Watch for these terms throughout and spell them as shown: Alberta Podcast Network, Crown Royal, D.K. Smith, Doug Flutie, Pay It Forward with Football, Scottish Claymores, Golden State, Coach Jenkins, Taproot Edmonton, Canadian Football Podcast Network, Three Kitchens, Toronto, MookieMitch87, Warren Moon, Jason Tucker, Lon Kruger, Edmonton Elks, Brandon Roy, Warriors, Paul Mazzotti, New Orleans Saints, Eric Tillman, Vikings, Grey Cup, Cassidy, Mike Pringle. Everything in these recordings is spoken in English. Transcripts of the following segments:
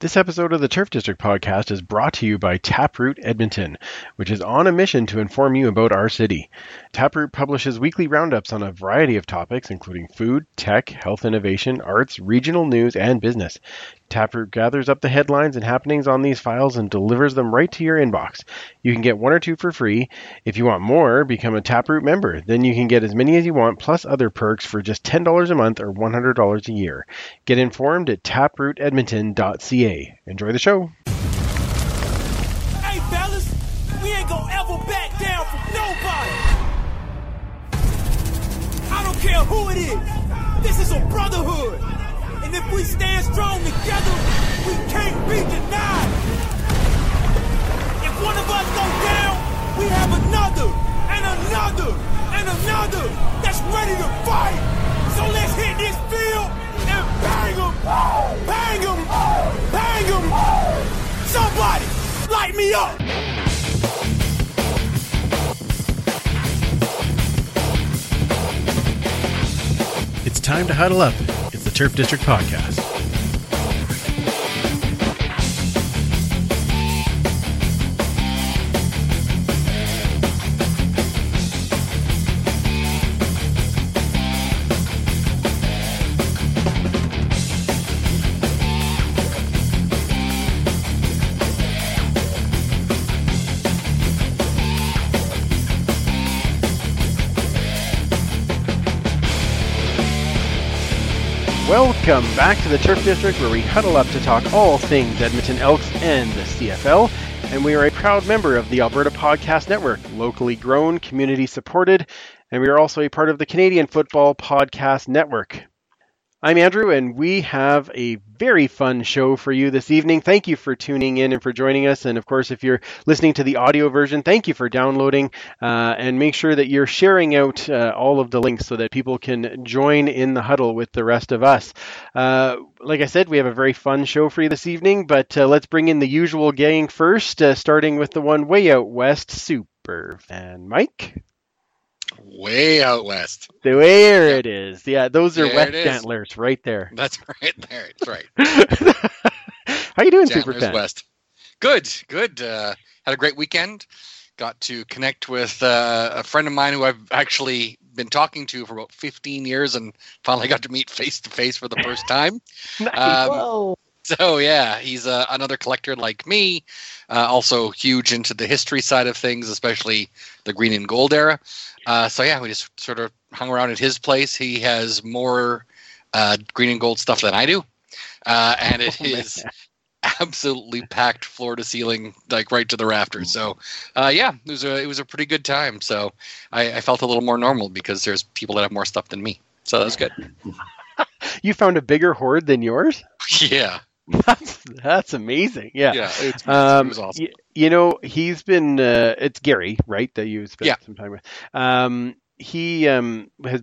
This episode of the Turf District Podcast is brought to you by Taproot Edmonton, which is on a mission to inform you about our city. Taproot publishes weekly roundups on a variety of topics, including food, tech, health innovation, arts, regional news, and business. Taproot gathers up the headlines and happenings on these files and delivers them right to your inbox. You can get one or two for free. If you want more, become a Taproot member. Then you can get as many as you want, plus other perks for just $10 a month or $100 a year. Get informed at taprootedmonton.ca. Enjoy the show. Hey, fellas, we ain't gonna ever back down from nobody. I don't care who it is. This is a brotherhood. And if we stand strong together, we can't be denied. If one of us goes down, we have another and another and another that's ready to fight. So let's hit this field. Bang him! Bang him! Bang him! Somebody light me up! It's time to huddle up. It's the Turf District Podcast. Welcome back to the Turf District, where we huddle up to talk all things Edmonton Elks and the CFL, and we are a proud member of the Alberta Podcast Network, locally grown, community supported, and we are also a part of the Canadian Football Podcast Network. I'm Andrew, and we have a very fun show for you this evening. Thank you for tuning in and for joining us. And of course, if you're listening to the audio version, thank you for downloading and make sure that you're sharing out all of the links so that people can join in the huddle with the rest of us. Like I said, we have a very fun show for you this evening, but let's bring in the usual gang first, starting with the one way out west, Superfan Mike. Way out west. There it is. Yeah, those are West Jantlers right there. That's right there. It's right. How you doing, Superfan? West. Good. Had a great weekend. Got to connect with a friend of mine who I've actually been talking to for about 15 years and finally got to meet face-to-face for the first time. Nice. So, yeah, he's another collector like me, also huge into the history side of things, especially the green and gold era. So, yeah, we just sort of hung around at his place. He has more green and gold stuff than I do, and it is absolutely packed floor to ceiling, like right to the rafters. So, yeah, it was a pretty good time. So I felt a little more normal because there's people that have more stuff than me. So that was good. You found a bigger hoard than yours? Yeah. That's amazing. Yeah, it was awesome. You know, he's been it's Gary, right, that you spent some time with. He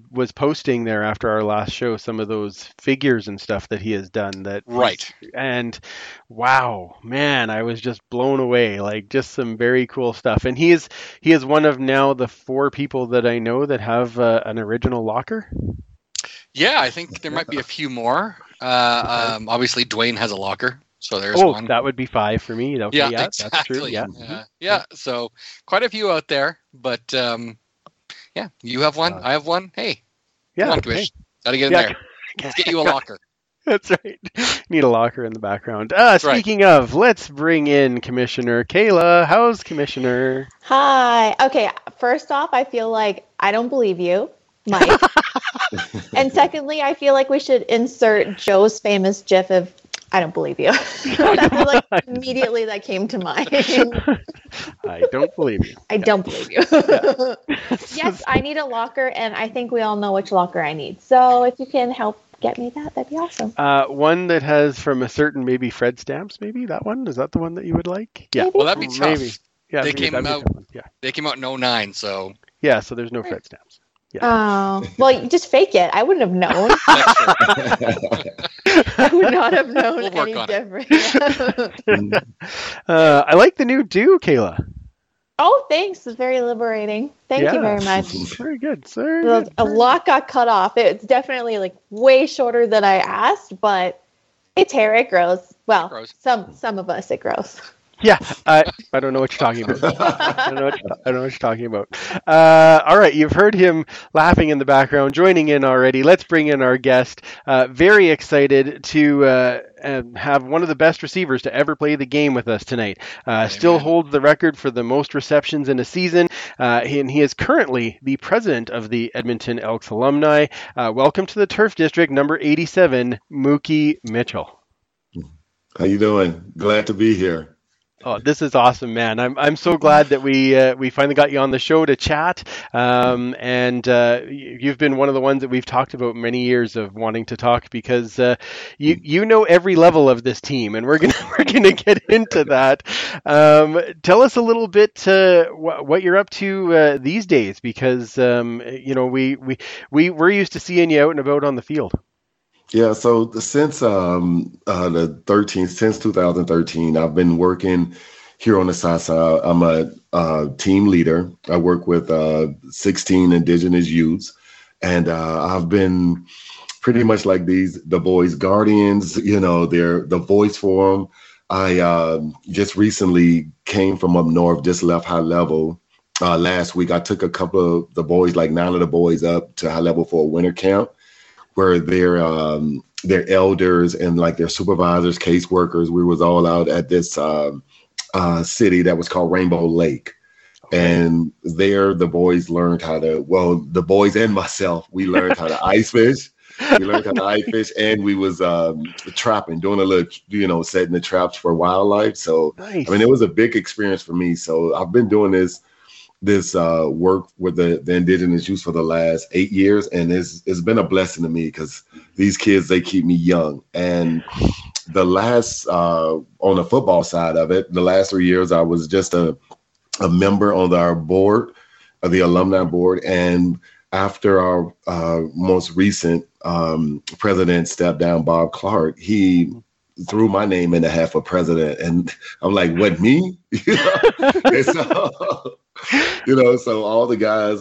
was posting there after our last show some of those figures and stuff that he has done. And wow, man, I was just blown away. Like, just some very cool stuff. And he is one of now the four people that I know that have an original locker. Yeah, I think there might be a few more. Obviously, Dwayne has a locker, so there's one. Oh, that would be five for me. Okay, yeah, exactly. That's true. Yeah. Yeah, so quite a few out there, but yeah, you have one, I have one. Hey, yeah, come on, Dwish. Gotta get in there. Let's get you a locker. That's right. Need a locker in the background. Speaking of, let's bring in Commissioner Kayla. How's Commissioner? Hi. Okay, first off, I feel like I don't believe you, Mike. And secondly, I feel like we should insert Joe's famous GIF of "I don't believe you." That's like immediately that came to mind. I don't believe you. I don't believe you. Yeah. Yes, I need a locker, and I think we all know which locker I need. So if you can help get me that'd be awesome. One that has from a certain maybe Fred Stamps, maybe that one. Is that the one that you would like? Yeah. Maybe. Well, that'd be tough. Maybe. Yeah, they came out. Yeah. They came out in 2009, so. Yeah, so there's no Fred Stamps. Yeah. Oh, well, you just fake it. I wouldn't have known. I would not have known any different. I like the new do, Kayla. Oh, thanks. It's very liberating. Thank you very much. Very good, sir. A lot got cut off. It's definitely like way shorter than I asked, but it's hair. It grows. Well, some of us, it grows. Yeah, I don't know what you're talking about. I don't know what you're talking about. All right, you've heard him laughing in the background, joining in already. Let's bring in our guest. Very excited to have one of the best receivers to ever play the game with us tonight. Still holds the record for the most receptions in a season, and he is currently the president of the Edmonton Elks alumni. Welcome to the Turf District, number 87, Mookie Mitchell. How you doing? Glad to be here. Oh, this is awesome, man! I'm so glad that we finally got you on the show to chat. And you've been one of the ones that we've talked about many years of wanting to talk because you know every level of this team, and we're gonna get into that. Tell us a little bit what you're up to these days, because we're used to seeing you out and about on the field. Yeah, so since since 2013, I've been working here on the Sasa. I'm a team leader. I work with 16 Indigenous youths, and I've been pretty much like the boys' guardians. You know, they're the voice for them. I just recently came from up north, just left High Level last week. I took a couple of the boys, like 9 of the boys, up to High Level for a winter camp, where their elders and like their supervisors, caseworkers, we was all out at this city that was called Rainbow Lake. Okay. And there the boys learned how to, the boys and myself, we learned how to ice fish. We learned how to ice fish, and we was trapping, doing a little, setting the traps for wildlife. So, nice. I mean, it was a big experience for me. So I've been doing this work with the Indigenous youth for the last 8 years, and it's been a blessing to me because these kids, they keep me young. And the last on the football side of it, the last 3 years I was just a member on our board, the alumni board, and after our most recent president stepped down, Bob Clark, he threw my name in the hat for president, and I'm like, what, me? So all the guys,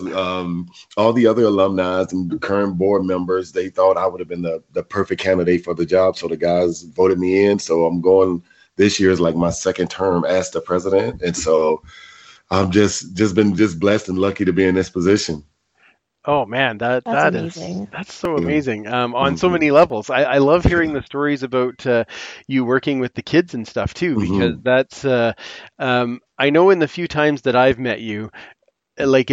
all the other alumni and the current board members, they thought I would have been the perfect candidate for the job. So the guys voted me in. So I'm going, this year is like my second term as the president. And so I've just been blessed and lucky to be in this position. Oh man, that's so amazing on so many levels. I love hearing the stories about you working with the kids and stuff too, because that's I know in the few times that I've met you, like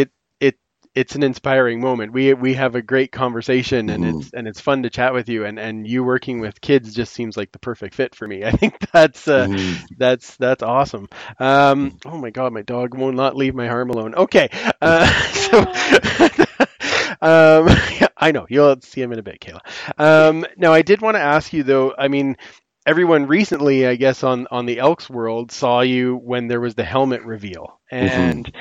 it's an inspiring moment. We have a great conversation, and it's fun to chat with you, and you working with kids just seems like the perfect fit for me. I think that's awesome. Oh my God, my dog will not leave my arm alone. Okay. Yeah, I know you'll see him in a bit, Kayla. Now I did want to ask you though, I mean, everyone recently, I guess, on the Elks world saw you when there was the helmet reveal, and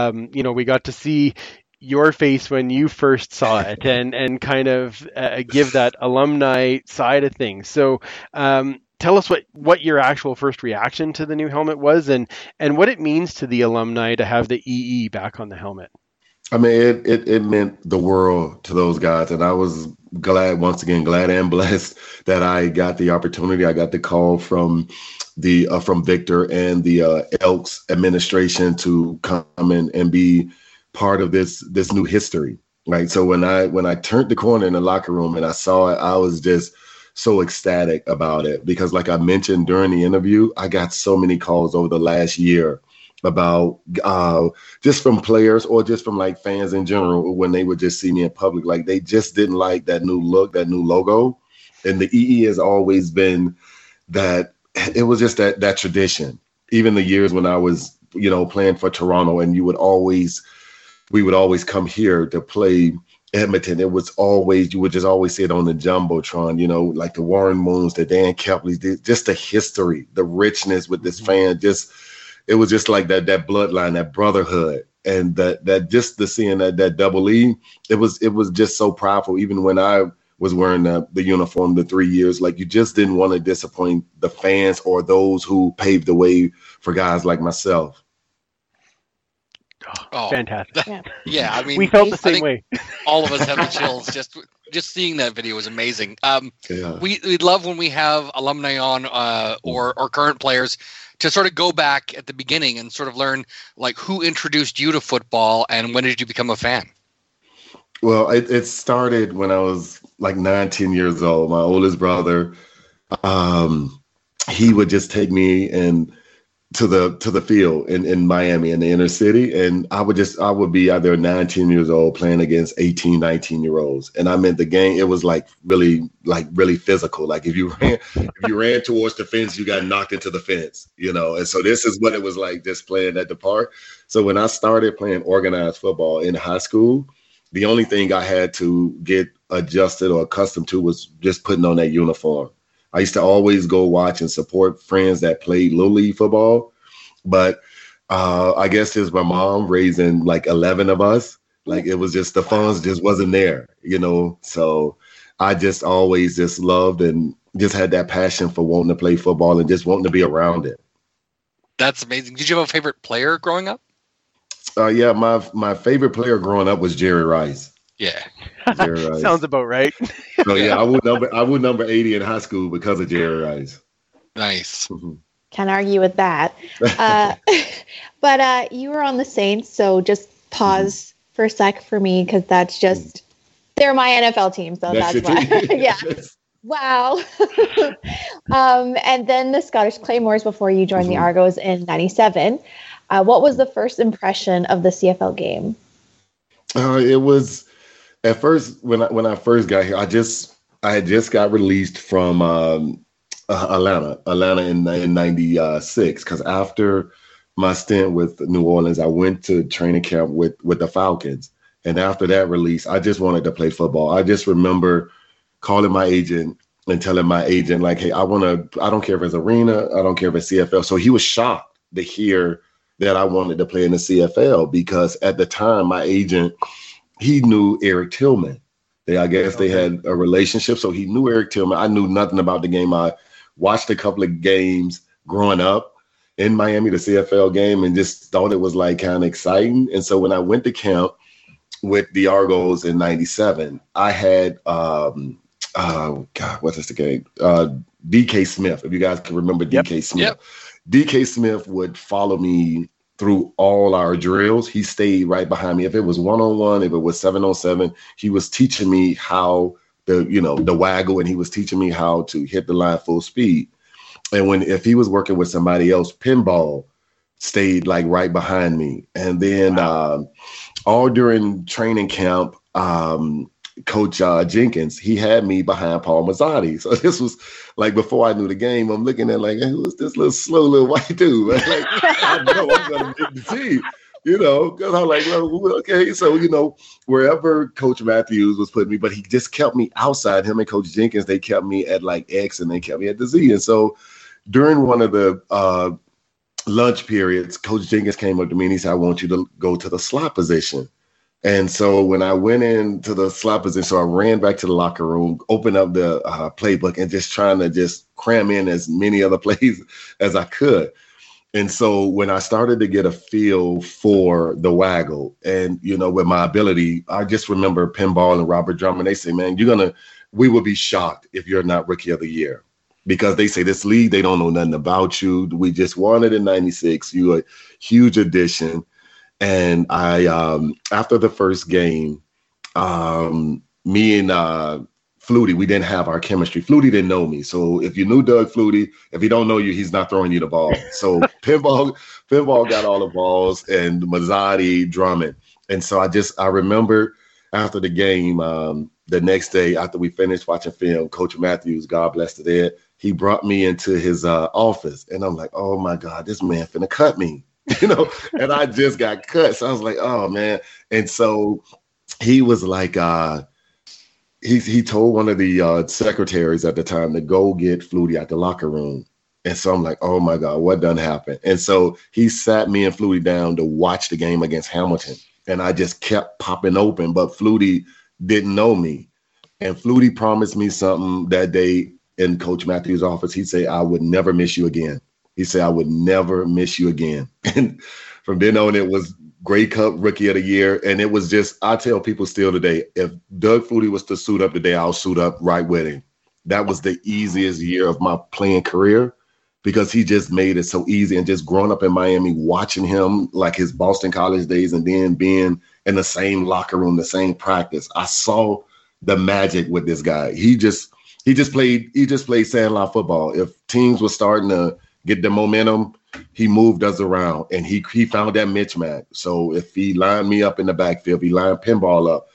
we got to see your face when you first saw it, and kind of give that alumni side of things. So tell us what your actual first reaction to the new helmet was, and what it means to the alumni to have the EE back on the helmet. I mean, it meant the world to those guys, and I was glad and blessed that I got the opportunity. I got the call from Victor and the Elks administration to come and be part of this new history. Right. So when I turned the corner in the locker room and I saw it, I was just so ecstatic about it because, like I mentioned during the interview, I got so many calls over the last year about just from players or just from like fans in general when they would just see me in public, like they just didn't like that new look, that new logo. And the EE has always been that. It was just that tradition, even the years when I was playing for Toronto, and we would always come here to play Edmonton. It was always, you would just always see it on the Jumbotron, like the Warren Moons, the Dan Kepleys, just the history, the richness with this fan, just it was just like that bloodline, that brotherhood, and that just the seeing that double E, it was just so powerful. Even when I was wearing the uniform, the 3 years, like you just didn't want to disappoint the fans or those who paved the way for guys like myself. Oh, fantastic! Yeah, I mean, we felt the same way. All of us have the chills just just seeing that video was amazing. We love when we have alumni on or current players to sort of go back at the beginning and sort of learn, like, who introduced you to football and when did you become a fan? Well, it started when I was like 19 years old. My oldest brother, he would just take me and to the field in Miami in the inner city, and I would be either 19 years old playing against 18, 19 year olds, and I meant the game. It was like really physical. Like if you ran towards the fence, you got knocked into the fence, you know. And so this is what it was like just playing at the park. So when I started playing organized football in high school, the only thing I had to get adjusted or accustomed to was just putting on that uniform. I used to always go watch and support friends that played Little League football. But I guess it's my mom raising like 11 of us. Like it was just the funds just wasn't there, you know. So I just always just loved and just had that passion for wanting to play football and just wanting to be around it. That's amazing. Did you have a favorite player growing up? Yeah, my favorite player growing up was Jerry Rice. Yeah. Jerry Rice. Sounds about right. So yeah, I would number 80 in high school because of Jerry Rice. Nice. Mm-hmm. Can't argue with that. But you were on the Saints, so just pause for a sec for me, because that's just they're my NFL team, so that's why. Yeah. Wow. And then the Scottish Claymores before you joined the Argos in 97. What was the first impression of the CFL game? It was at first when I first got here. I had just got released from Atlanta in '96. Because after my stint with New Orleans, I went to training camp with the Falcons, and after that release, I just wanted to play football. I just remember calling my agent and telling my agent, like, "Hey, I don't care if it's arena. I don't care if it's CFL." So he was shocked to hear that I wanted to play in the CFL, because at the time my agent, he knew Eric Tillman. I guess they had a relationship, so he knew Eric Tillman. I knew nothing about the game. I watched a couple of games growing up in Miami, the CFL game, and just thought it was like kind of exciting. And so when I went to camp with the Argos in 97, I had, what's the game? D.K. Smith, if you guys can remember D.K. Smith. Yep. D.K. Smith would follow me through all our drills. He stayed right behind me. If it was one-on-one, if it was 7-on-7, he was teaching me how the waggle, and he was teaching me how to hit the line full speed. And if he was working with somebody else, Pinball stayed like right behind me. And then all during training camp, Coach Jenkins, he had me behind Paul Mazzotti. So this was like before I knew the game. I'm looking at like, hey, who's this little slow little white dude? Like, I know I'm going to make the team, you know, because I'm like, well, okay. So, you know, wherever Coach Matthews was putting me, but he just kept me outside. Him and Coach Jenkins, they kept me at like X and they kept me at the Z. And so during one of the lunch periods, Coach Jenkins came up to me and he said, I want you to go to the slot position. And so when I went into the slot position, so I ran back to the locker room, opened up the playbook, and just trying to just cram in as many other plays as I could. And so when I started to get a feel for the waggle and, you know, with my ability, I just remember Pinball and Robert Drummond. They say, man, we will be shocked if you're not Rookie of the Year, because they say this league, they don't know nothing about you. We just won it in 96. You a huge addition. And I, after the first game, me and Flutie, we didn't have our chemistry. Flutie didn't know me. So if you knew Doug Flutie, if he don't know you, he's not throwing you the ball. So Pinball got all the balls, and Mazzotti, Drummond. And so I remember after the game, the next day after we finished watching film, Coach Matthews, God bless the dead, he brought me into his office. And I'm like, oh, my God, this man finna cut me. You know, and I just got cut. So I was like, oh, man. And so he was like, he told one of the secretaries at the time to go get Flutie out the locker room. And so I'm like, oh, my God, what done happened? And so he sat me and Flutie down to watch the game against Hamilton. And I just kept popping open. But Flutie didn't know me. And Flutie promised me something that day in Coach Matthews' office. He'd say, I would never miss you again. He said, I would never miss you again. And from then on, it was Grey Cup Rookie of the Year. And it was just, I tell people still today, if Doug Flutie was to suit up today, I'll suit up right with him. That was the easiest year of my playing career because he just made it so easy. And just growing up in Miami, watching him like his Boston College days and then being in the same locker room, the same practice, I saw the magic with this guy. He just played sandlot football. If teams were starting to get the momentum, he moved us around, and he found that mismatch. So if he lined me up in the backfield, if he lined Pinball up,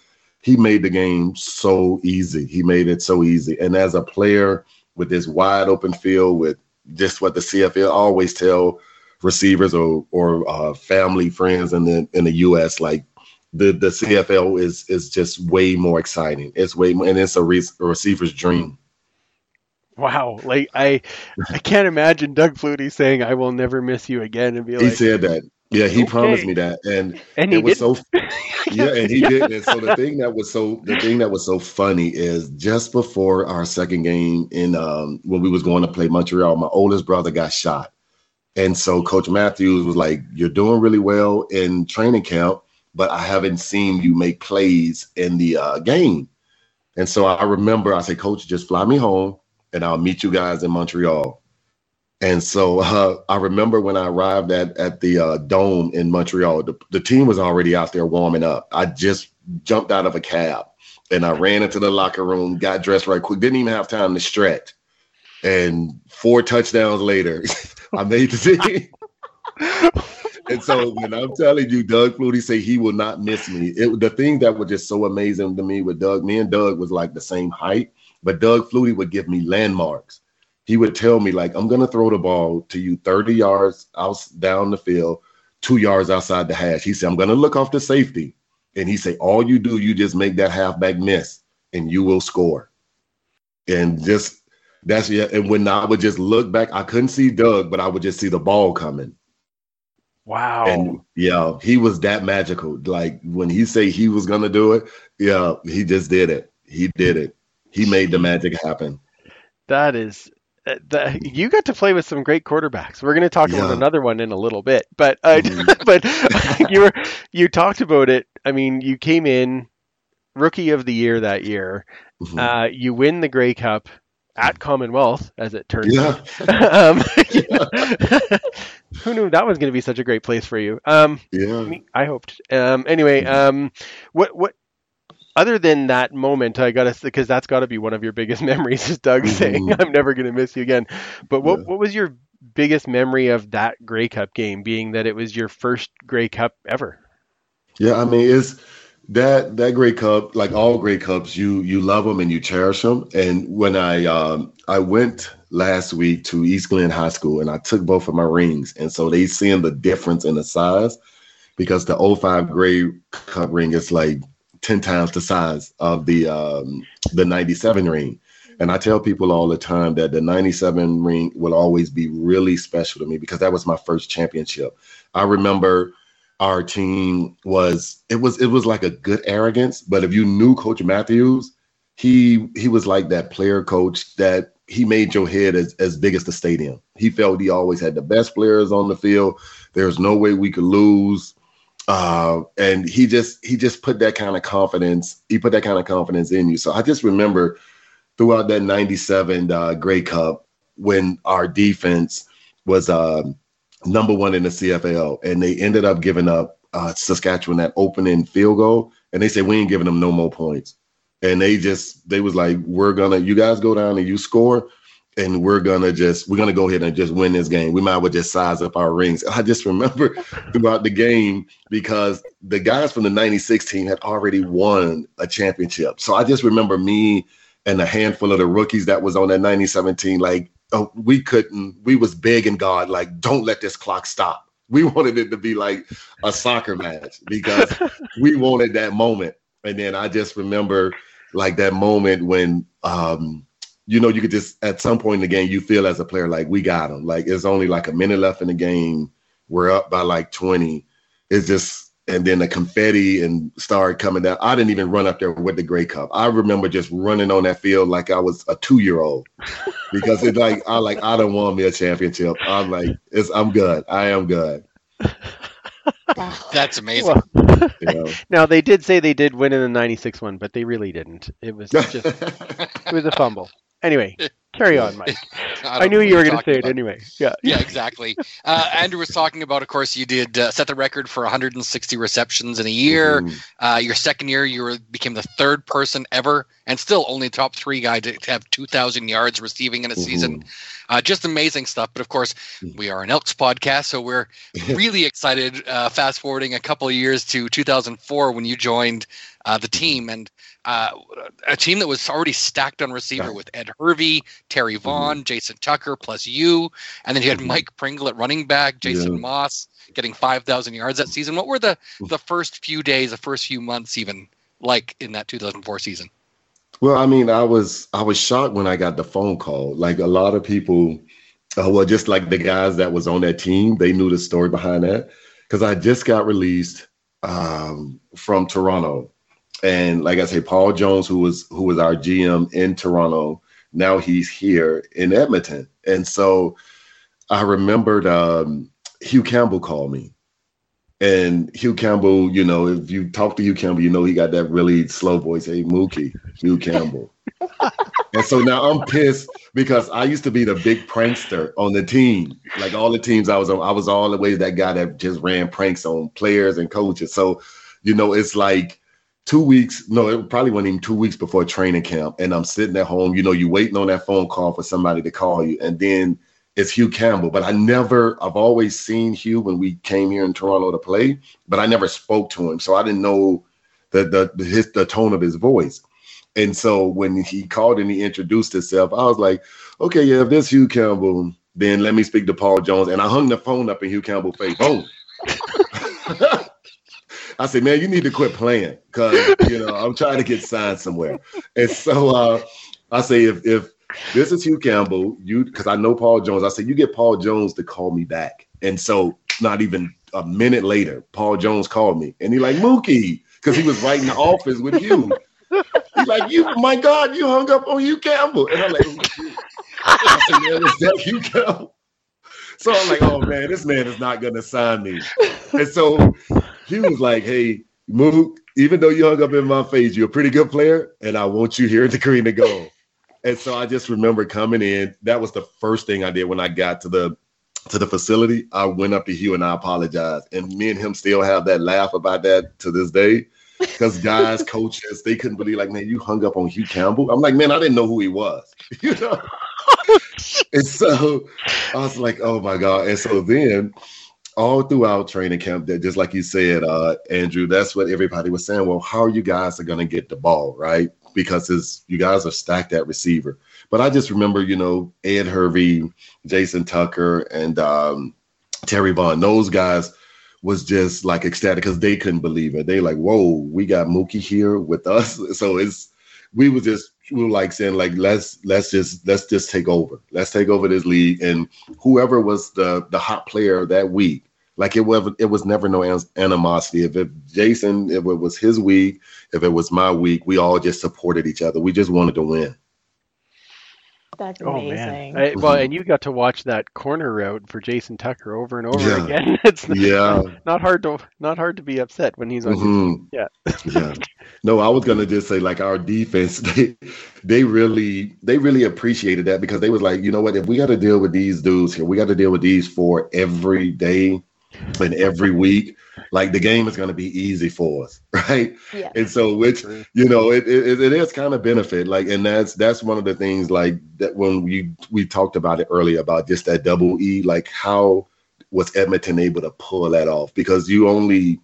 he made the game so easy. He made it so easy. And as a player with this wide open field, with just what the CFL always tell receivers or family friends in the U.S., like the CFL is just way more exciting. It's way more, and it's a receiver's dream. Wow, like I can't imagine Doug Flutie saying, "I will never miss you again," and be like, he said that. Yeah, he promised me that, and it was didn't. Did. And so the thing that was so funny is just before our second game in when we was going to play Montreal, my oldest brother got shot, and so Coach Matthews was like, "You're doing really well in training camp, but I haven't seen you make plays in the game," and so I remember I said, "Coach, just fly me home, and I'll meet you guys in Montreal." And so I remember when I arrived at the Dome in Montreal, the team was already out there warming up. I just jumped out of a cab, and I ran into the locker room, got dressed right quick, didn't even have time to stretch. And 4 touchdowns later, I made the team. And so when I'm telling you, Doug Flutie said he will not miss me. The thing that was just so amazing to me with Doug, me and Doug was like the same height, but Doug Flutie would give me landmarks. He would tell me, like, I'm going to throw the ball to you 30 yards out down the field, 2 yards outside the hash. He said, I'm going to look off the safety. And he said, all you do, you just make that halfback miss, and you will score. And just that's yeah. And when I would just look back, I couldn't see Doug, but I would just see the ball coming. Wow. And yeah, he was that magical. Like when he say he was going to do it, yeah, he just did it. He did it. He made the magic happen. That is you got to play with some great quarterbacks. We're going to talk about another one in a little bit, but but you talked about it. I mean, you came in Rookie of the Year that year. Mm-hmm. You win the Grey Cup at Commonwealth, as it turns out. Who knew that was going to be such a great place for you? I hoped. Anyway, what? Other than that moment, because that's got to be one of your biggest memories, is Doug saying, I'm never going to miss you again. But what was your biggest memory of that Grey Cup game, being that it was your first Grey Cup ever? Yeah, I mean, it's that Grey Cup, like all Grey Cups, you love them and you cherish them. And when I went last week to East Glen High School, and I took both of my rings. And so they seeing the difference in the size, because the 05 Grey Cup ring is like 10 times the size of the 97 ring. And I tell people all the time that the 97 ring will always be really special to me because that was my first championship. I remember our team was like a good arrogance, but if you knew Coach Matthews, he was like that player coach that he made your head as big as the stadium. He felt he always had the best players on the field. There's no way we could lose. And he just put that kind of confidence. He put that kind of confidence in you. So I just remember throughout that 97 Grey Cup when our defense was number one in the CFL, and they ended up giving up Saskatchewan that opening field goal, and they said we ain't giving them no more points. And they was like, you guys go down and you score, and we're gonna go ahead and just win this game. We might as well just size up our rings. I just remember throughout the game because the guys from the 96 team had already won a championship. So I just remember me and a handful of the rookies that was on that 97 team, like, oh, we was begging God, like, don't let this clock stop. We wanted it to be like a soccer match because we wanted that moment. And then I just remember like that moment when, you could just at some point in the game, you feel as a player like we got them. Like it's only like a minute left in the game. We're up by like 20. It's just, and then the confetti and started coming down. I didn't even run up there with the Grey Cup. I remember just running on that field like I was a 2-year-old because it's like I done won me a championship. I'm like, I'm good. I am good. That's amazing. Well, yeah. Now, they did say they did win in the 96 one, but they really didn't. It was just it was a fumble. Anyway, carry on, Mike. I knew you were going to say it anyway. Yeah, yeah, exactly. Andrew was talking about, of course, you did set the record for 160 receptions in a year. Mm-hmm. Your second year, you became the third person ever and still only top three guy to have 2,000 yards receiving in a mm-hmm. season. Just amazing stuff. But, of course, we are an Elks podcast, so we're really excited, fast-forwarding a couple of years to 2004 when you joined the team, and a team that was already stacked on receiver with Ed Hervey, Terry Vaughn, mm-hmm. Jason Tucker, plus you, and then you had Mike Pringle at running back, Jason Moss getting 5,000 yards that season. What were the first few days, the first few months even like in that 2004 season? Well, I mean, I was shocked when I got the phone call. Like a lot of people, well, just like the guys that was on that team, they knew the story behind that because I just got released from Toronto. And like I say, Paul Jones, who was our GM in Toronto, now he's here in Edmonton. And so I remembered Hugh Campbell called me. And Hugh Campbell, you know, if you talk to Hugh Campbell, you know he got that really slow voice. Hey, Mookie, Hugh Campbell. And so now I'm pissed because I used to be the big prankster on the team. Like all the teams I was on, I was always that guy that just ran pranks on players and coaches. So, you know, it's like 2 weeks. No, it probably wasn't even 2 weeks before training camp. And I'm sitting at home, you know, you waiting on that phone call for somebody to call you. And then it's Hugh Campbell. But I've always seen Hugh when we came here in Toronto to play, but I never spoke to him. So I didn't know the tone of his voice. And so when he called and he introduced himself, I was like, okay, yeah, if this Hugh Campbell, then let me speak to Paul Jones. And I hung the phone up in Hugh Campbell's face. Boom. I said, man, you need to quit playing because, you know, I'm trying to get signed somewhere. And so I say, if this is Hugh Campbell, because I know Paul Jones, I said, you get Paul Jones to call me back. And so not even a minute later, Paul Jones called me. And he like, Mookie, because he was right in the office with you. He's like, my God, you hung up on Hugh Campbell. And I'm like, I said, man, is that Hugh Campbell? So I'm like, oh, man, this man is not going to sign me. And so he was like, hey, Mook, even though you hung up in my face, you're a pretty good player, and I want you here at the Green to Gold. And so I just remember coming in. That was the first thing I did when I got to the facility. I went up to Hugh and I apologized. And me and him still have that laugh about that to this day because guys, coaches, they couldn't believe, like, man, you hung up on Hugh Campbell? I'm like, man, I didn't know who he was, you know? And so I was like, oh, my God. And so then all throughout training camp, that just like you said, Andrew, that's what everybody was saying. Well, how you guys are going to get the ball, right? Because you guys are stacked at receiver. But I just remember, you know, Ed Hervey, Jason Tucker, and Terry Vaughn, those guys was just like ecstatic because they couldn't believe it. They like, whoa, we got Mookie here with us. So we were like saying, like, let's just take over. Let's take over this league. And whoever was the hot player that week, like it was never no animosity. If it was his week, if it was my week, we all just supported each other. We just wanted to win. That's amazing. Oh, man. Well, and you got to watch that corner route for Jason Tucker over and over again. It's not hard to be upset when he's on. Mm-hmm. Yeah. No, I was gonna just say like our defense, they really appreciated that because they was like, you know what, if we got to deal with these dudes here, we got to deal with these four every day and every week. Like the game is going to be easy for us, right? Yeah. And so, which, you know, it is kind of benefit. Like, and that's one of the things like that when we talked about it earlier about just that double E, like how was Edmonton able to pull that off? Because you only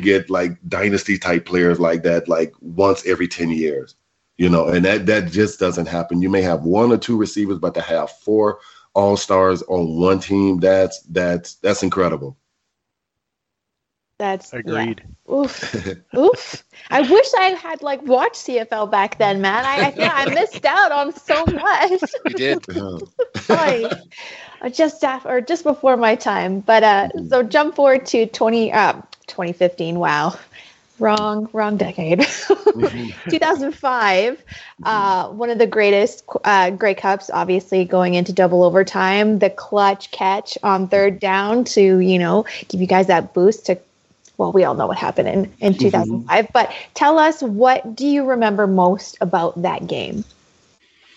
get like dynasty type players like that, like once every 10 years, you know, and that just doesn't happen. You may have one or two receivers, but to have four all-stars on one team, that's incredible. That's agreed. Yeah. Oof. I wish I had like watched CFL back then, man. I feel I missed out on so much. You did. Just before my time. But so jump forward to 2015. Wow. Wrong decade. 2005, one of the greatest Grey Cups, obviously going into double overtime, the clutch catch on third down to, you know, give you guys that boost to, well, we all know what happened in 2005, but tell us, what do you remember most about that game?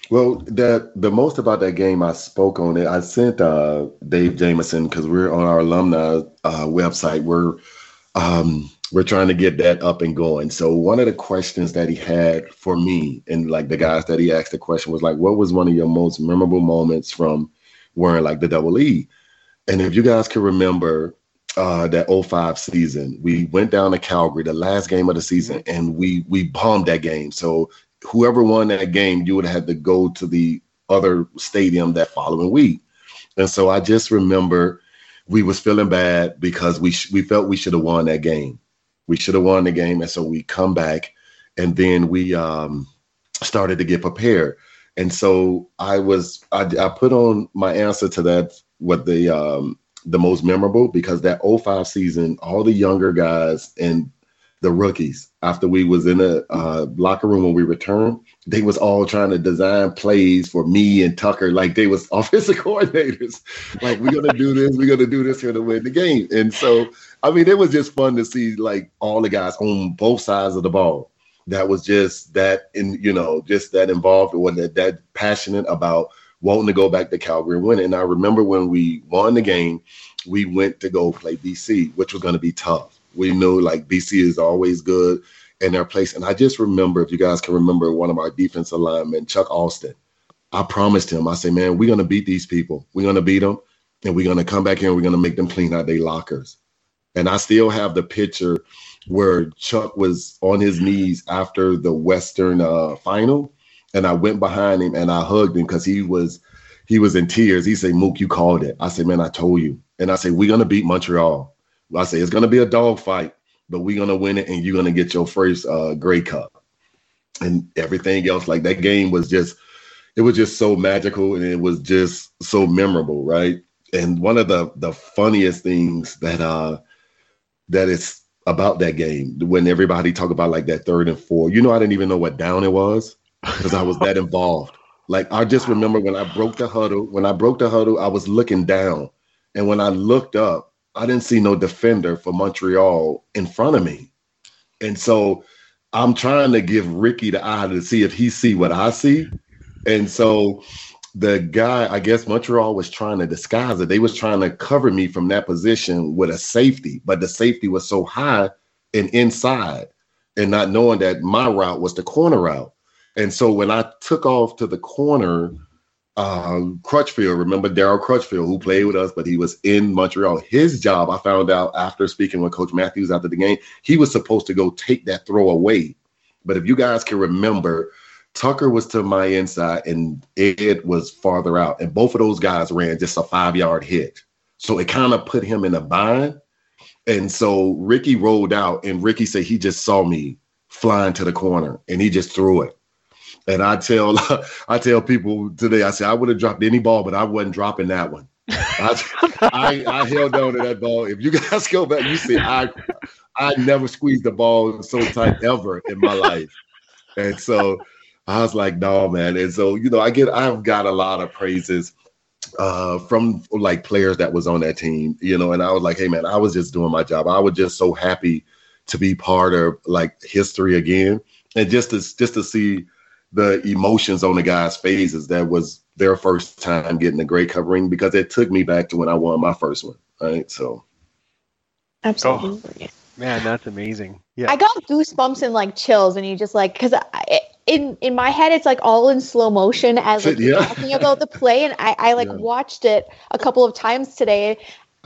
Well, the most about that game, I spoke on it. I sent Dave Jameson, because we're on our alumni website. We're trying to get that up and going. So one of the questions that he had for me, and like the guys that he asked the question, was like, what was one of your most memorable moments from wearing like the double E? And if you guys can remember that 05 season, we went down to Calgary, the last game of the season, and we bombed that game. So whoever won that game, you would have had to go to the other stadium that following week. And so I just remember we was feeling bad because we felt we should have won that game. We should have won the game. And so we come back, and then we started to get prepared. And so I put on my answer to that, what the most memorable, because that 05 season, all the younger guys and the rookies, after we was in the locker room when we returned, they was all trying to design plays for me and Tucker. Like, they was offensive coordinators. Like, we're going to do this. We're going to do this here to win the game. And so, I mean, it was just fun to see, like, all the guys on both sides of the ball that was just that, in, you know, just that involved or that passionate about wanting to go back to Calgary and win it. And I remember when we won the game, we went to go play B.C., which was going to be tough. We know, like, B.C. is always good in their place. And I just remember, if you guys can remember, one of our defensive linemen, Chuck Austin, I promised him, I said, man, we're going to beat these people. We're going to beat them, and we're going to come back here, and we're going to make them clean out their lockers. And I still have the picture where Chuck was on his knees after the Western final, and I went behind him, and I hugged him because he was in tears. He said, Mook, you called it. I said, man, I told you. And I said, we're going to beat Montreal. I say, it's going to be a dogfight, but we're going to win it, and you're going to get your first Grey Cup. And everything else, like, that game was just, it was just so magical, and it was just so memorable, right? And one of the funniest things that is about that game, when everybody talk about, like, that 3rd and 4, you know, I didn't even know what down it was because I was that involved. Like, I just remember when I broke the huddle, I was looking down. And when I looked up, I didn't see no defender for Montreal in front of me. And so I'm trying to give Ricky the eye to see if he see what I see. And so the guy, I guess Montreal was trying to disguise it. They was trying to cover me from that position with a safety, but the safety was so high and inside, and not knowing that my route was the corner route. And so when I took off to the corner, Crutchfield, remember Darryl Crutchfield, who played with us, but he was in Montreal. His job, I found out after speaking with Coach Matthews after the game, he was supposed to go take that throw away. But if you guys can remember, Tucker was to my inside and Ed was farther out. And both of those guys ran just a 5-yard hit. So it kind of put him in a bind. And so Ricky rolled out, and Ricky said he just saw me flying to the corner, and he just threw it. And I tell people today, I say, I would have dropped any ball, but I wasn't dropping that one. I held on to that ball. If you guys go back, you see, I never squeezed the ball so tight ever in my life. And so I was like, no, man. And so, you know, I've got a lot of praises from, like, players that was on that team, you know, and I was like, hey, man, I was just doing my job. I was just so happy to be part of, like, history again. And just to see the emotions on the guys' faces that was their first time getting a Grey Cup ring, because it took me back to when I won my first one, right? So, absolutely, man, that's amazing. Yeah, I got goosebumps and, like, chills, and you just, like, because in my head it's, like, all in slow motion as, like, you're talking about the play, and I watched it a couple of times today.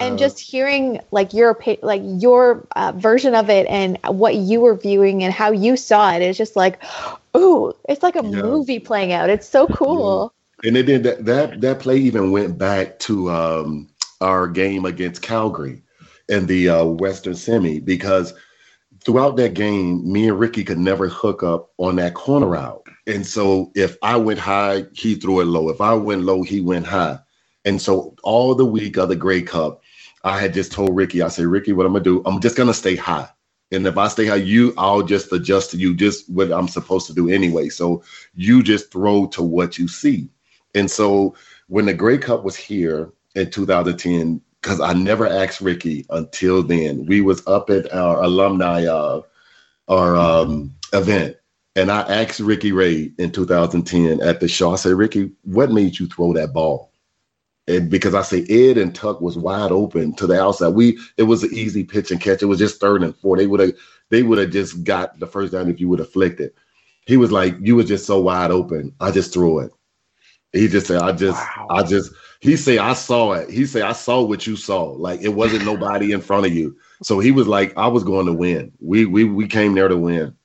And just hearing, like, your version of it and what you were viewing and how you saw it, it's just like, ooh, it's like a movie playing out. It's so cool. Yeah. And it did that play even went back to our game against Calgary in the Western semi, because throughout that game, me and Ricky could never hook up on that corner route. And so if I went high, he threw it low. If I went low, he went high. And so all the week of the Grey Cup, I had just told Ricky, I said, Ricky, what I'm going to do, I'm just going to stay high. And if I stay how you, I'll just adjust to you, just what I'm supposed to do anyway. So you just throw to what you see. And so when the Grey Cup was here in 2010, because I never asked Ricky until then, we was up at our alumni event. And I asked Ricky Ray in 2010 at the show, I said, Ricky, what made you throw that ball? And because I say Ed and Tuck was wide open to the outside. It was an easy pitch and catch. It was just 3rd and 4. They would have just got the first down if you would have flicked it. He was like, you were just so wide open. I just threw it. He just said, I saw it. He said, I saw what you saw. Like, it wasn't nobody in front of you. So he was like, I was going to win. We came there to win.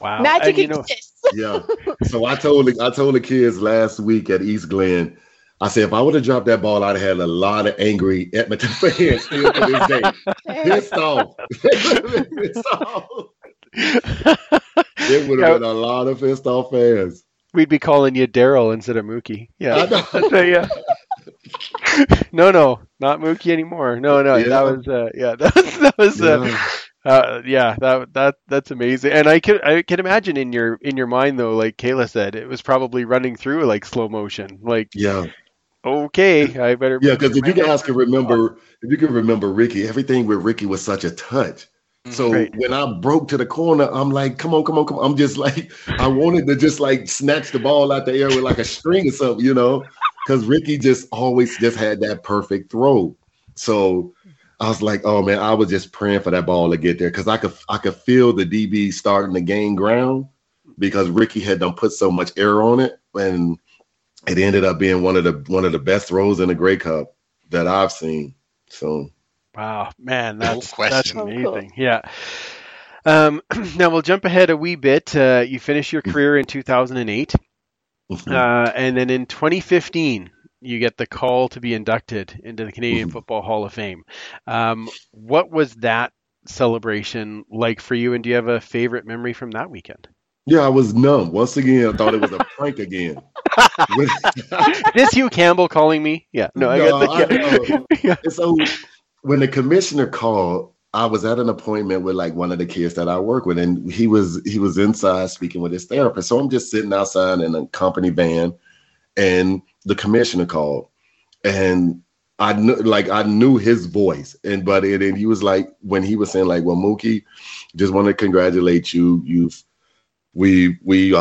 Wow. Magic exists. Yeah. So I told the kids last week at East Glen, I said, if I would have dropped that ball, I'd have had a lot of angry Edmonton fans still to this day. Pissed off. Pissed off. It would have been a lot of pissed off fans. We'd be calling you Daryl instead of Mookie. Yeah. Yeah. No, not Mookie anymore. No. Yeah. That's amazing. And I can imagine in your mind though, like Kayla said, it was probably running through like slow motion. Like, yeah, okay, I better. Yeah, because if you can remember Ricky, everything with Ricky was such a touch. So when I broke to the corner, I'm like, come on. I'm just like, I wanted to just like snatch the ball out the air with like a string or something, because Ricky just always just had that perfect throw. So I was like, oh man, I was just praying for that ball to get there because I could feel the DB starting to gain ground because Ricky had done put so much air on it, and it ended up being one of the best throws in the Grey Cup that I've seen. So, wow, man, that's amazing. Cool. Yeah. Now we'll jump ahead a wee bit. You finished your career in 2008, and then in 2015. You get the call to be inducted into the Canadian Football Hall of Fame. What was that celebration like for you? And do you have a favorite memory from that weekend? Yeah, I was numb. Once again, I thought it was a prank again. This Hugh Campbell calling me? Yeah. No, I got the... So when the commissioner called, I was at an appointment with like one of the kids that I work with, and he was inside speaking with his therapist. So I'm just sitting outside in a company van, and the commissioner called, and I knew his voice. But he was like, when he was saying like, well, Mookie, just want to congratulate you. We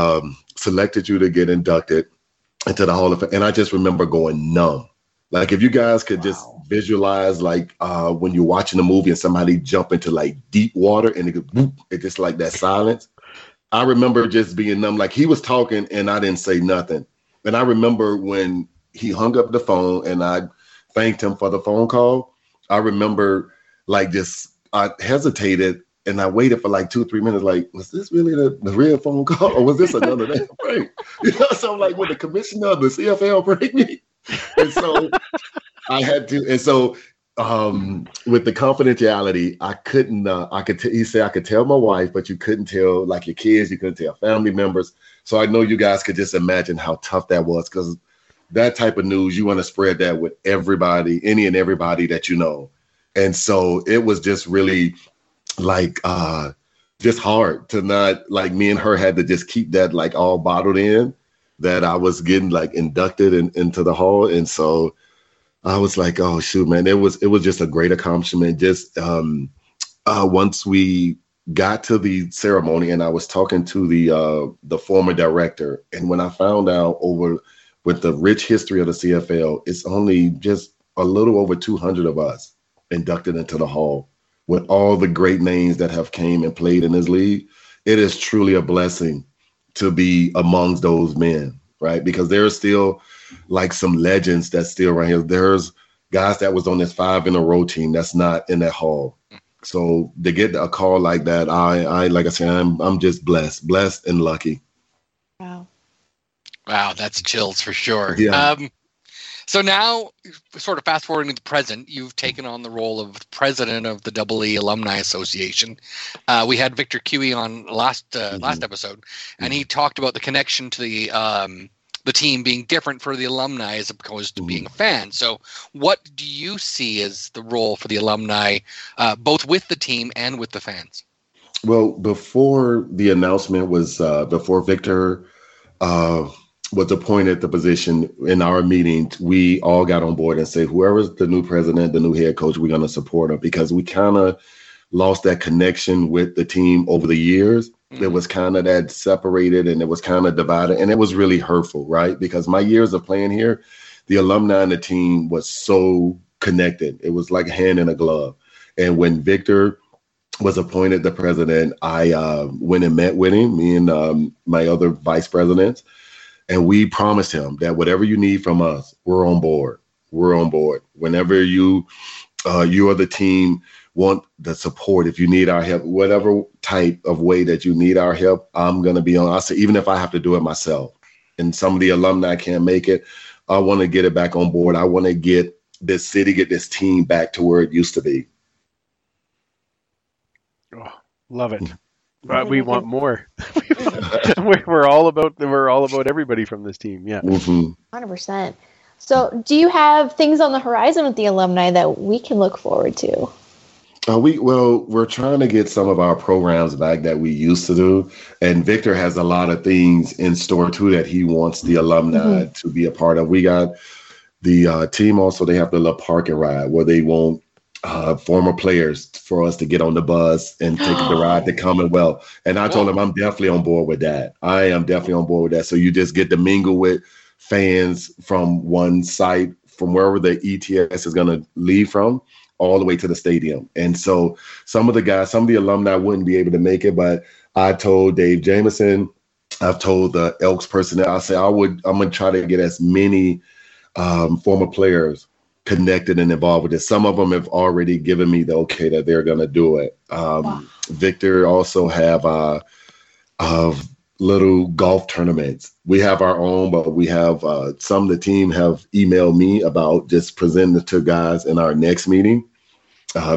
selected you to get inducted into the Hall of Fame. And I just remember going numb. Like, if you guys could just visualize like when you're watching a movie and somebody jump into like deep water and it goes whoop, it just like that silence. I remember just being numb. Like, he was talking and I didn't say nothing. And I remember when he hung up the phone and I thanked him for the phone call. I remember like this, I hesitated and I waited for like 2 or 3 minutes. Like, was this really the real phone call? Or was this another damn break? So I'm like, would the commissioner of the CFL break me? And so I had to, and so with the confidentiality, I couldn't, he said, I could tell my wife, but you couldn't tell like your kids, you couldn't tell family members. So I know you guys could just imagine how tough that was, because that type of news, you want to spread that with everybody, any and everybody that you know. And so it was just really like just hard to not, like, me and her had to just keep that like all bottled in, that I was getting like inducted into the hall. And so I was like, oh shoot, man, it was just a great accomplishment. Just once we got to the ceremony, and I was talking to the former director, and when I found out with the rich history of the CFL, it's only just a little over 200 of us inducted into the hall with all the great names that have came and played in this league. It is truly a blessing to be amongst those men, right? Because there are still like some legends that's still right here. There's guys that was on this 5-in-a-row team that's not in that hall. So to get a call like that, I like I said, I'm just blessed and lucky. Wow, that's chills for sure. Yeah. So now, sort of fast forwarding to the present, you've taken on the role of president of the EE Alumni Association. We had Victor Kiwi on last episode, and he talked about the connection to the the team being different for the alumni as opposed to being a fan. So what do you see as the role for the alumni, both with the team and with the fans? Well, before the announcement was, before Victor was appointed the position, in our meeting, we all got on board and said, whoever's the new president, the new head coach, we're going to support him, because we kind of lost that connection with the team over the years. It was kind of that separated, and it was kind of divided, and it was really hurtful, right? Because my years of playing here, the alumni and the team was so connected. It was like a hand in a glove. And when Victor was appointed the president, I went and met with him, me and my other vice presidents, and we promised him that whatever you need from us, we're on board. We're on board. Whenever you are the team, want the support, if you need our help, whatever type of way that you need our help, I'm going to be on. I say, even if I have to do it myself and some of the alumni can't make it, I want to get it back on board. I want to get this city, get this team back to where it used to be. Oh, love it. But we want more. we're all about everybody from this team. Yeah. 100%. So do you have things on the horizon with the alumni that we can look forward to? We're trying to get some of our programs back that we used to do. And Victor has a lot of things in store, too, that he wants the alumni to be a part of. We got the team also, they have the little park and ride where they want former players for us to get on the bus and take the ride to Commonwealth. And I told him I'm definitely on board with that. I am definitely on board with that. So you just get to mingle with fans from one site, from wherever the ETS is going to leave from, all the way to the stadium. And so some of the alumni wouldn't be able to make it, but I told Dave Jameson, I've told the Elks personnel, I say I'm going to try to get as many former players connected and involved with this. Some of them have already given me the okay that they're going to do it. Victor also have little golf tournaments. We have our own, but we have some of the team have emailed me about just presenting it to guys in our next meeting.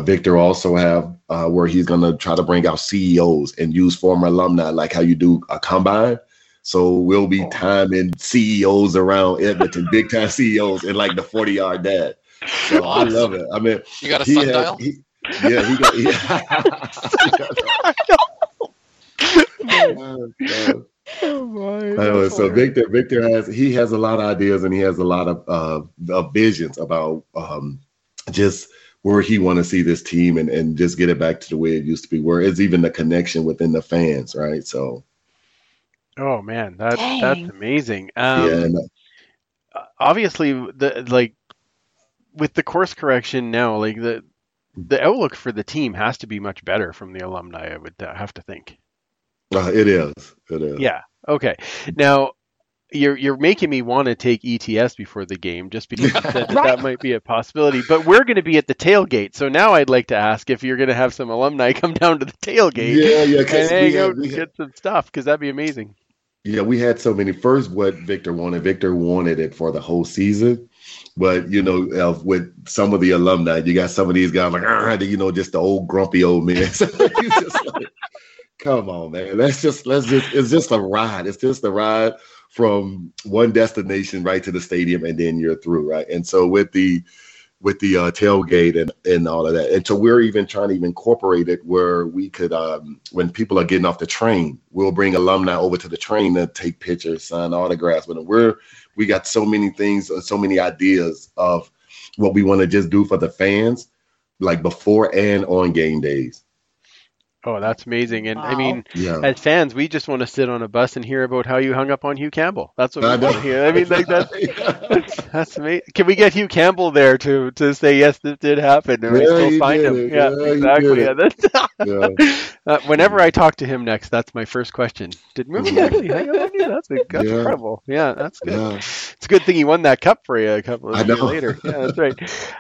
Victor also have where he's going to try to bring out CEOs and use former alumni, like how you do a combine. So we'll be timing CEOs around Edmonton, big time CEOs in like the 40-yard dash. So I love it. I mean, you got a sundial? So Victor has a lot of ideas, and he has a lot of visions about just where he want to see this team and just get it back to the way it used to be, where it's even the connection within the fans, right? So that's amazing. Obviously with the course correction now, like the outlook for the team has to be much better from the alumni, I would have to think. It is. Yeah. Okay. Now, you're making me want to take ETS before the game, just because that might be a possibility. But we're going to be at the tailgate, so now I'd like to ask if you're going to have some alumni come down to the tailgate. Yeah. And hang out and get some stuff, because that'd be amazing. Yeah, we had so many. First, what Victor wanted it for the whole season. But, with some of the alumni, you got some of these guys like, just the old grumpy old man. So he's just like, come on, man. It's just a ride. It's just a ride from one destination right to the stadium, and then you're through, right? And so with the tailgate and all of that, and so we're even trying to incorporate it where we could, when people are getting off the train, we'll bring alumni over to the train to take pictures, sign autographs with them. We got so many things, so many ideas of what we want to just do for the fans, like before and on game days. Oh, that's amazing. And wow. As fans, we just want to sit on a bus and hear about how you hung up on Hugh Campbell. That's what we want to hear. That's amazing. Can we get Hugh Campbell there to say, yes, this did happen? And we still find him. Whenever I talk to him next, that's my first question. Did Mookie actually hang up on you? That's incredible. Yeah, that's good. Yeah. It's a good thing he won that cup for you a couple of years later. Yeah, that's right.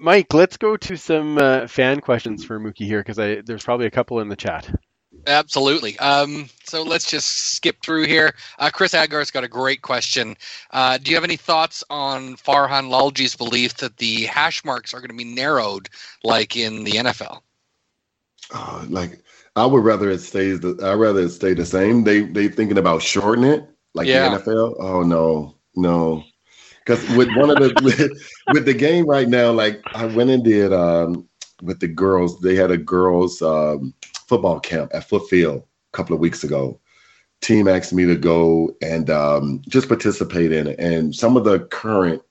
Mike, let's go to some fan questions for Mookie here, because there's probably a couple in the chat. Absolutely. So let's just skip through here. Chris Agar's got a great question. Do you have any thoughts on Farhan Lalji's belief that the hash marks are going to be narrowed like in the NFL? I would rather it stay the same. They thinking about shortening it. like the NFL. Oh no. Because with one of the with the game right now, like I went and did with the girls. They had a girls football camp at Foot Field a couple of weeks ago. Team asked me to go and just participate in it, and some of the current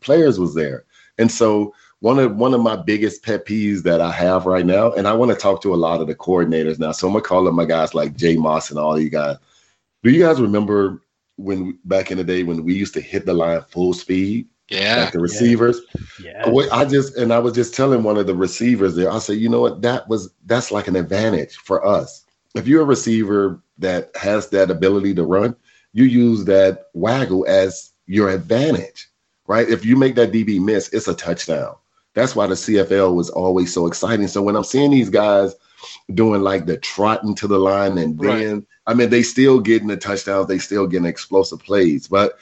players was there. And so one of my biggest pet peeves that I have right now, and I want to talk to a lot of the coordinators now. So I'm gonna call up my guys like Jay Moss and all you guys. Do you guys remember when back in the day when we used to hit the line full speed? Yeah, like the receivers. Yeah. I was just telling one of the receivers there. I said, you know what? That's like an advantage for us. If you're a receiver that has that ability to run, you use that waggle as your advantage, right? If you make that DB miss, it's a touchdown. That's why the CFL was always so exciting. So when I'm seeing these guys doing like the trotting to the line and then, right. I mean, they still getting the touchdowns, they still getting explosive plays, but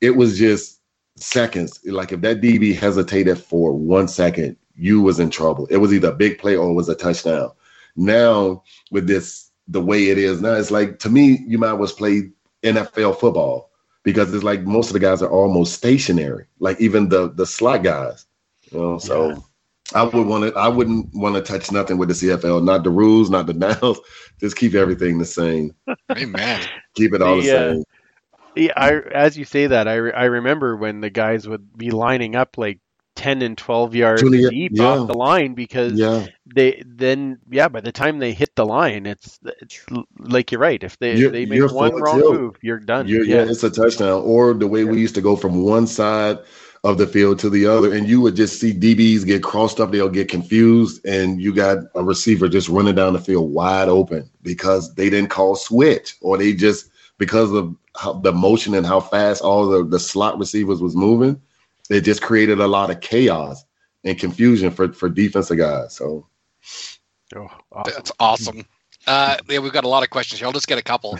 it was just seconds. Like if that DB hesitated for 1 second, you was in trouble. It was either a big play or it was a touchdown. Now with this, the way it is now, it's like, to me, you might as well play NFL football because it's like most of the guys are almost stationary, like even the slot guys. You know, so I wouldn't want to touch nothing with the CFL, not the rules, not the downs. Just keep everything the same. Amen. Keep it all the same. Yeah, as you say that, I remember when the guys would be lining up like 10 and 12 yards deep off the line because by the time they hit the line, it's like you're right. If they make one wrong move, you're done. It's a touchdown. Or the way we used to go from one side of the field to the other, and you would just see DBs get crossed up. They'll get confused, and you got a receiver just running down the field wide open because they didn't call switch, or they just because of how the motion and how fast all the slot receivers was moving. It just created a lot of chaos and confusion for defensive guys. So that's awesome. We've got a lot of questions here. I'll just get a couple.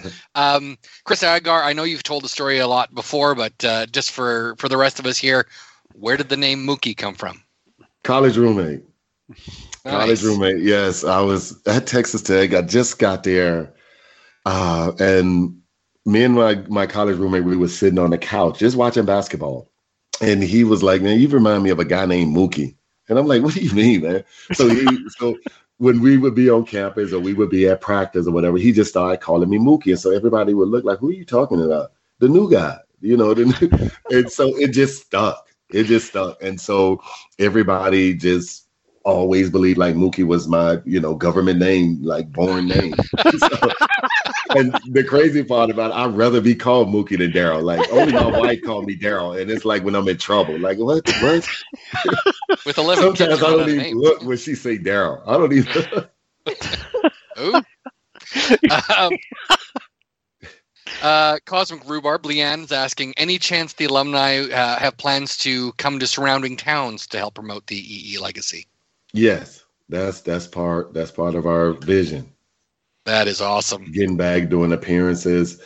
Chris Agar, I know you've told the story a lot before, but just for the rest of us here, where did the name Mookie come from? College roommate. Nice. College roommate, yes. I was at Texas Tech. I just got there, and me and my college roommate, we were sitting on the couch just watching basketball. And he was like, man, you remind me of a guy named Mookie. And I'm like, what do you mean, man? So when we would be on campus or we would be at practice or whatever, he just started calling me Mookie. And so everybody would look like, who are you talking about? The new guy, you know. And so it just stuck. It just stuck. And so everybody just always believed like Mookie was my, you know, government name, like born name. And the crazy part about it, I'd rather be called Mookie than Daryl. Like, only my wife called me Daryl, and it's like when I'm in trouble. Like, what? With 11 sometimes I don't even look when she say Daryl. I don't even. Cosmic Rhubarb, Leanne's asking, any chance the alumni have plans to come to surrounding towns to help promote the EE legacy? Yes, that's part of our vision. That is awesome. Getting back, doing appearances,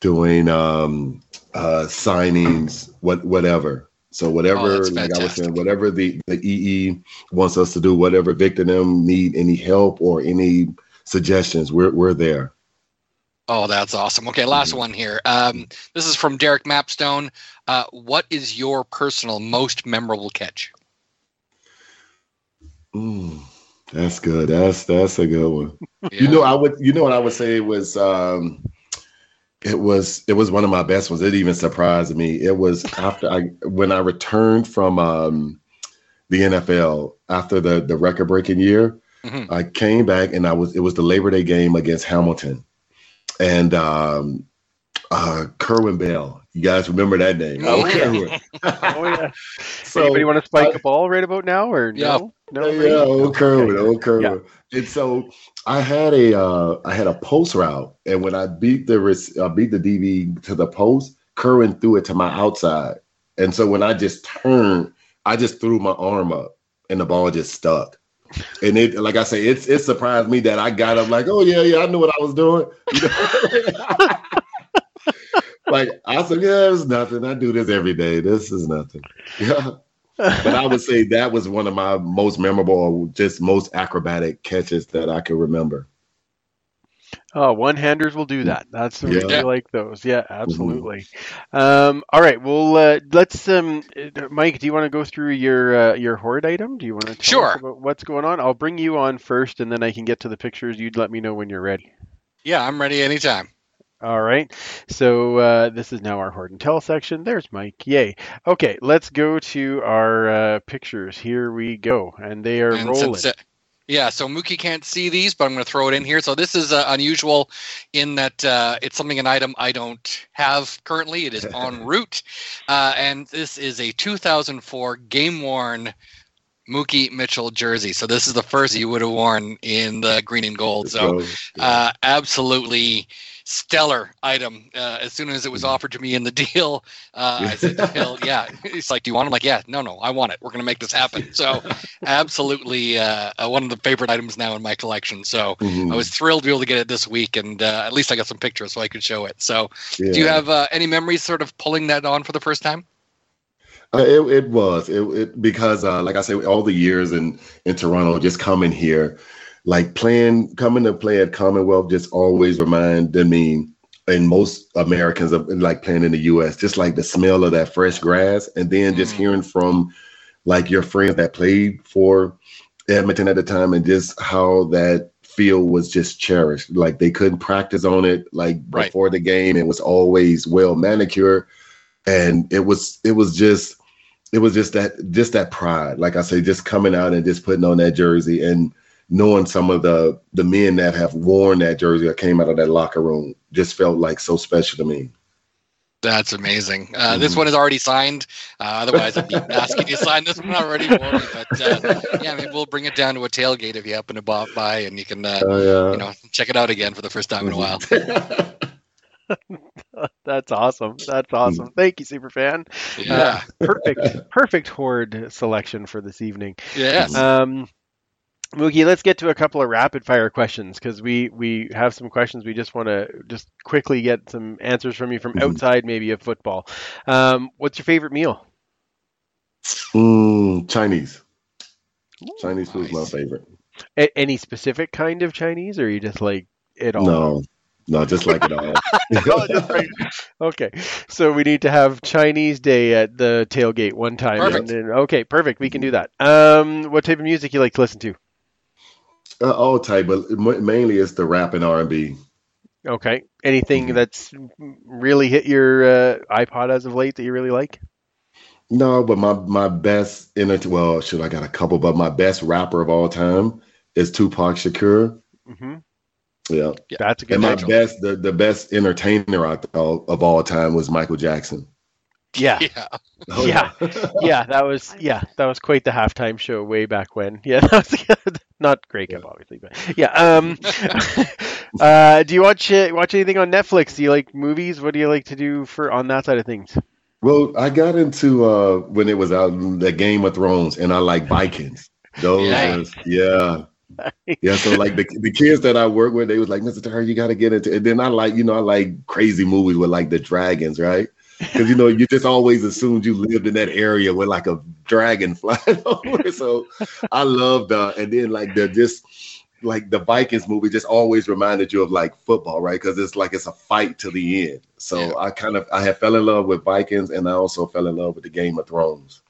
doing signings, whatever. So whatever, like I was saying, whatever the EE wants us to do, whatever Victor and them need any help or any suggestions, we're there. Oh, that's awesome. Okay, last one here. This is from Derek Mapstone. What is your personal most memorable catch? That's good. That's a good one. Yeah. You know what I would say it was one of my best ones. It even surprised me. It was after when I returned from the NFL after the record breaking year. Mm-hmm. I came back and it was the Labor Day game against Hamilton. And Kerwin Bell. You guys remember that name? Oh, yeah. So, anybody want to spike a ball right about now or no? No, yeah, old Kerwin. Yeah. And so I had a post route, and when I beat the DB to the post, Kerwin threw it to my outside, and so when I just turned, I just threw my arm up, and the ball just stuck. And it, like I say, it surprised me that I got up like, oh yeah, I knew what I was doing. You know? Like I said, yeah, it's nothing. I do this every day. This is nothing. Yeah. But I would say that was one of my most memorable, just most acrobatic catches that I can remember. Oh, one-handers will do that. That's really like those. Yeah, absolutely. Mm-hmm. All right. Well, let's. Mike, do you want to go through your hoard item? Do you want to tell us about what's going on? I'll bring you on first, and then I can get to the pictures. You'd let me know when you're ready. Yeah, I'm ready anytime. All right. So this is now our Hoard and Tell section. There's Mike. Yay. Okay, let's go to our pictures. Here we go. And they are rolling. Yeah, so Mookie can't see these, but I'm going to throw it in here. So this is unusual in that it's something, an item I don't have currently. It is en route. And this is a 2004 game-worn Mookie Mitchell jersey. So this is the first you would have worn in the green and gold. So absolutely stellar item. As soon as it was offered to me in the deal, I said to Phil, it's like, do you want it? I'm like, no, I want it. We're going to make this happen. So absolutely one of the favorite items now in my collection. So I was thrilled to be able to get it this week, and at least I got some pictures so I could show it. So do you have any memories sort of pulling that on for the first time? It was because like I say, all the years in Toronto, just coming here, like coming to play at Commonwealth just always reminded me, and most Americans, of like playing in the U.S., just like the smell of that fresh grass. And then just hearing from like your friends that played for Edmonton at the time, and just how that field was just cherished. Like they couldn't practice on it like before the game. It was always well manicured. And it was just that pride. Like I say, just coming out and just putting on that jersey and knowing some of the men that have worn that jersey or came out of that locker room just felt like so special to me. That's amazing. This one is already signed. Otherwise, I'd be asking you to sign this one already for me. But maybe we'll bring it down to a tailgate if you happen to pop by, and you can check it out again for the first time in a while. That's awesome. Thank you, Superfan. Yeah. Perfect hoard selection for this evening. Yes. Mookie, let's get to a couple of rapid fire questions, because we have some questions. We just want to just quickly get some answers from you from outside maybe of football. What's your favorite meal? Chinese. Chinese food is my favorite. Any specific kind of Chinese, or you just like it all? No, just like it all. Okay, so we need to have Chinese Day at the tailgate one time. Perfect. Okay, perfect. We can do that. What type of music you like to listen to? All type, but mainly it's the rap and R&B. Okay. Anything that's really hit your iPod as of late that you really like? No, but my best I got a couple, but my best rapper of all time is Tupac Shakur. Mm-hmm. Yeah. That's a good one. And my best, the best entertainer I thought of all time was Michael Jackson. That was quite the halftime show way back when. Yeah, that was not great up, obviously, but yeah. Do you watch anything on Netflix? Do you like movies? What do you like to do for on that side of things? Well, I got into when it was out, the Game of Thrones, and I like Vikings. Yeah, so like the kids that I work with, they was like, Mr. Tucker, you got to get into it. And then I like crazy movies with like the dragons, right? Because, you just always assumed you lived in that area with like a dragon flying over. So I loved and then like the Vikings movie just always reminded you of like football, right? Because it's like it's a fight to the end. So I have fell in love with Vikings, and I also fell in love with the Game of Thrones.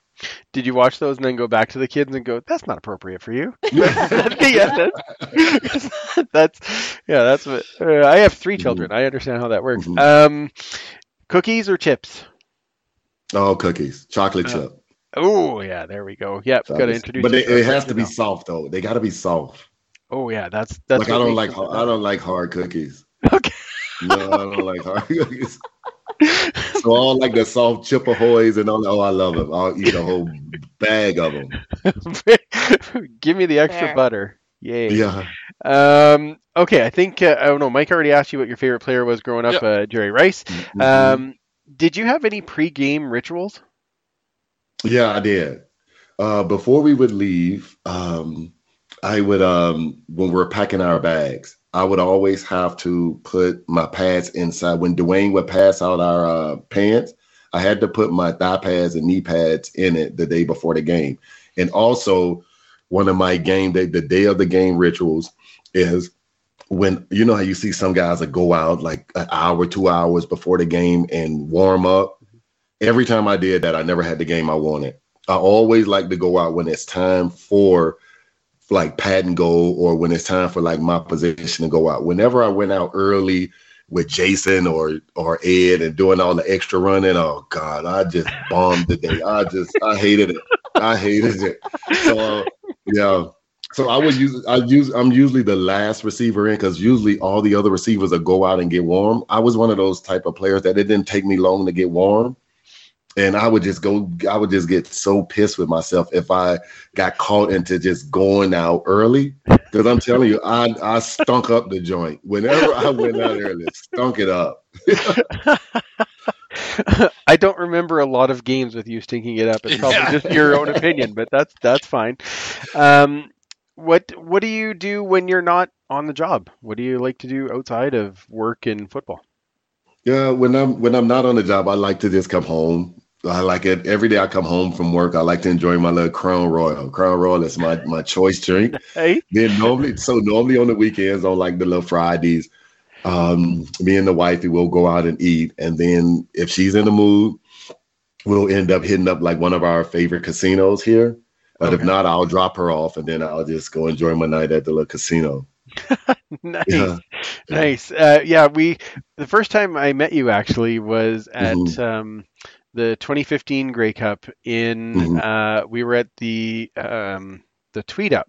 Did you watch those and then go back to the kids and go, that's not appropriate for you? That's what I have 3 children. I understand how that works. Cookies or chips? Oh, cookies. Chocolate chip. Oh, yeah. There we go. Yep. Got to introduce. But it has to be soft, though. They got to be soft. Oh, yeah. That's. Like, I don't like hard cookies. Okay. No, I don't like hard cookies. So all like the soft chip ahoys and all that. Oh, I love them. I'll eat a whole bag of them. Give me the extra butter. Yay. Yeah. Okay, I think I don't know. Mike already asked you what your favorite player was growing up, Jerry Rice. Did you have any pre-game rituals? Yeah, I did. Before we would leave, I would when we're packing our bags, I would always have to put my pads inside. When Dwayne would pass out our pants, I had to put my thigh pads and knee pads in it the day before the game. And also, one of my the day of the game rituals is when, you know how you see some guys that go out like an hour, 2 hours before the game and warm up. Every time I did that, I never had the game I wanted. I always like to go out when it's time for like pad and go, or when it's time for like my position to go out. Whenever I went out early with Jason or Ed and doing all the extra running, oh God, I just bombed the day. I hated it. So yeah. So I'm usually the last receiver in, because usually all the other receivers will go out and get warm. I was one of those type of players that it didn't take me long to get warm. And I would just get so pissed with myself if I got caught into just going out early. Because I'm telling you, I stunk up the joint. Whenever I went out early, stunk it up. I don't remember a lot of games with you stinking it up. It's probably just your own opinion, but that's fine. What do you do when you're not on the job? What do you like to do outside of work and football? Yeah, when I'm not on the job, I like to just come home. I like it. Every day I come home from work, I like to enjoy my little Crown Royal. Crown Royal is my choice drink. Hey. Then normally on the weekends, on like the little Fridays, me and the wifey will go out and eat. And then if she's in the mood, we'll end up hitting up like one of our favorite casinos here. But if not, I'll drop her off and then I'll just go enjoy my night at the little casino. Nice. Yeah. Nice. The first time I met you actually was at, the 2015 Grey Cup in, we were at the Tweed Up,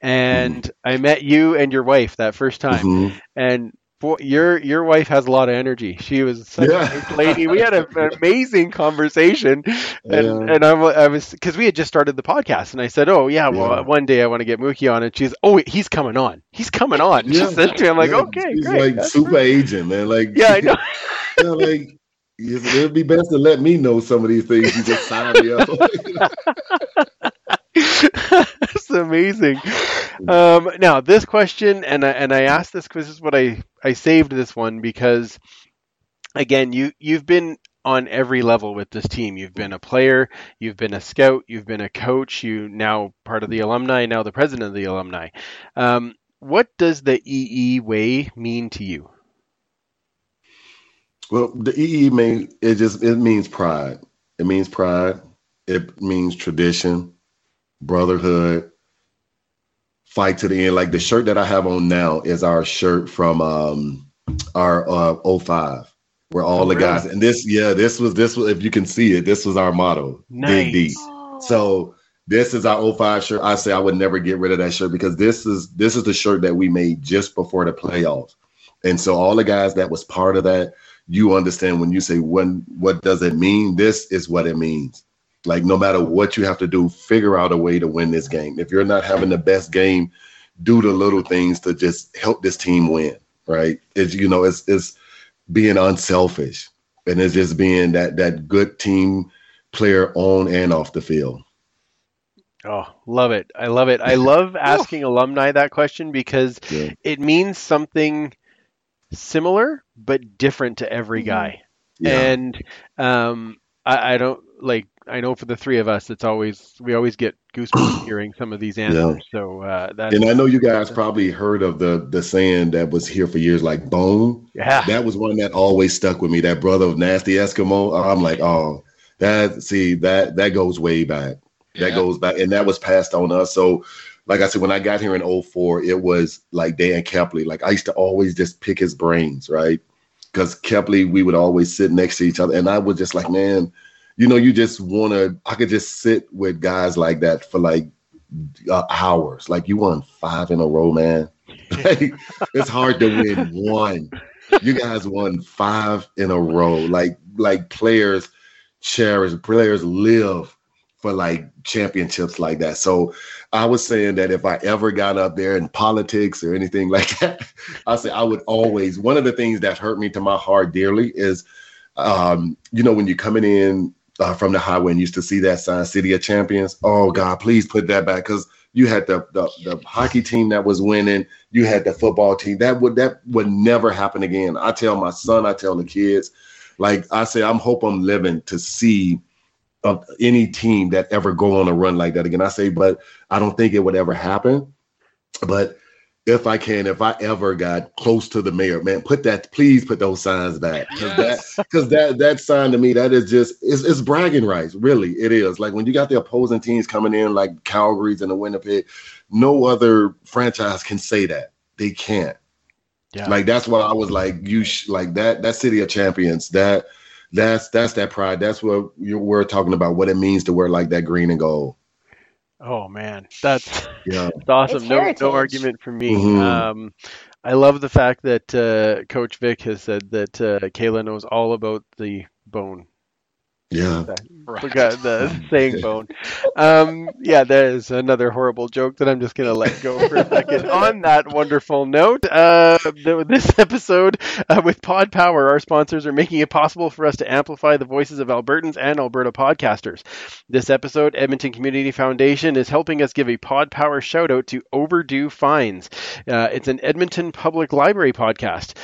and I met you and your wife that first time. And boy, your wife has a lot of energy. She was such a nice lady. We had an amazing conversation, and I was, because we had just started the podcast, and I said, "Oh yeah, well, one day I want to get Mookie on," and she's, "Oh, he's coming on. He's coming on." Yeah. She said to me, "I'm like, okay, she's great." Like super agent, man. Like I know. It would be best to let me know some of these things. You just sign me up. That's amazing. Now this question, and I asked this because this is what I saved this one, because again, you've been on every level with this team. You've been a player, you've been a scout, you've been a coach, you now part of the alumni, now the president of the alumni. What does the EE way mean to you? Well, the EE it means pride. It means pride. It means tradition, brotherhood, fight to the end. Like the shirt that I have on now is our shirt from our 05, where all the guys. And this was if you can see it, this was our motto. Nice. Big D. So this is our 05 shirt. I say I would never get rid of that shirt, because this is the shirt that we made just before the playoffs. And so all the guys that was part of that, you understand when you say, what does it mean? This is what it means. Like, no matter what you have to do, figure out a way to win this game. If you're not having the best game, do the little things to just help this team win, right? It's, you know, it's being unselfish, and it's just being that good team player on and off the field. Oh, love it. I love it. I love asking alumni that question, because it means something similar but different to every guy. And I don't, like, I know for the three of us, it's always, we always get goosebumps hearing some of these answers. So and I know you guys probably heard of the saying that was here for years, like bone. That was one that always stuck with me, that brother of nasty Eskimo. I'm like, oh, that goes way back. That goes back, and that was passed on us. So like I said, when I got here in 04, it was like Dan Kepley. Like, I used to always just pick his brains, right? Because Kepley, we would always sit next to each other. And I was just like, man, you know, you just want to – I could just sit with guys like that for, like, hours. Like, you won 5 in a row, man. Like, it's hard to win one. You guys won 5 in a row. Like players cherish, players live for, like, championships like that. So I was saying that if I ever got up there in politics or anything like that, I say I would always, one of the things that hurt me to my heart dearly is, you know, when you're coming in from the highway and used to see that sign, City of Champions. Oh God, please put that back. 'Cause you had the hockey team that was winning. You had the football team that would never happen again. I tell my son, I tell the kids, like I say, I'm hope I'm living to see of any team that ever go on a run like that again. I say, but I don't think it would ever happen. But if I can, if I ever got close to the mayor, man, please put those signs back. Because that sign to me, that is just, it's bragging rights. Really, it is. Like when you got the opposing teams coming in, like Calgary's and the Winnipeg, no other franchise can say that. They can't. Yeah. Like, that's why I was like, that city of champions, that's that pride. That's what we're talking about, what it means to wear like that green and gold. Oh man, that's awesome. No argument from me. Mm-hmm. I love the fact that Coach Vic has said that Kayla knows all about the bone. Yeah, right. Forgot the saying bone. That is another horrible joke that I'm just going to let go for a second. On that wonderful note, this episode with Pod Power, our sponsors are making it possible for us to amplify the voices of Albertans and Alberta podcasters. This episode, Edmonton Community Foundation is helping us give a Pod Power shout out to Overdue Fines. It's an Edmonton Public Library podcast.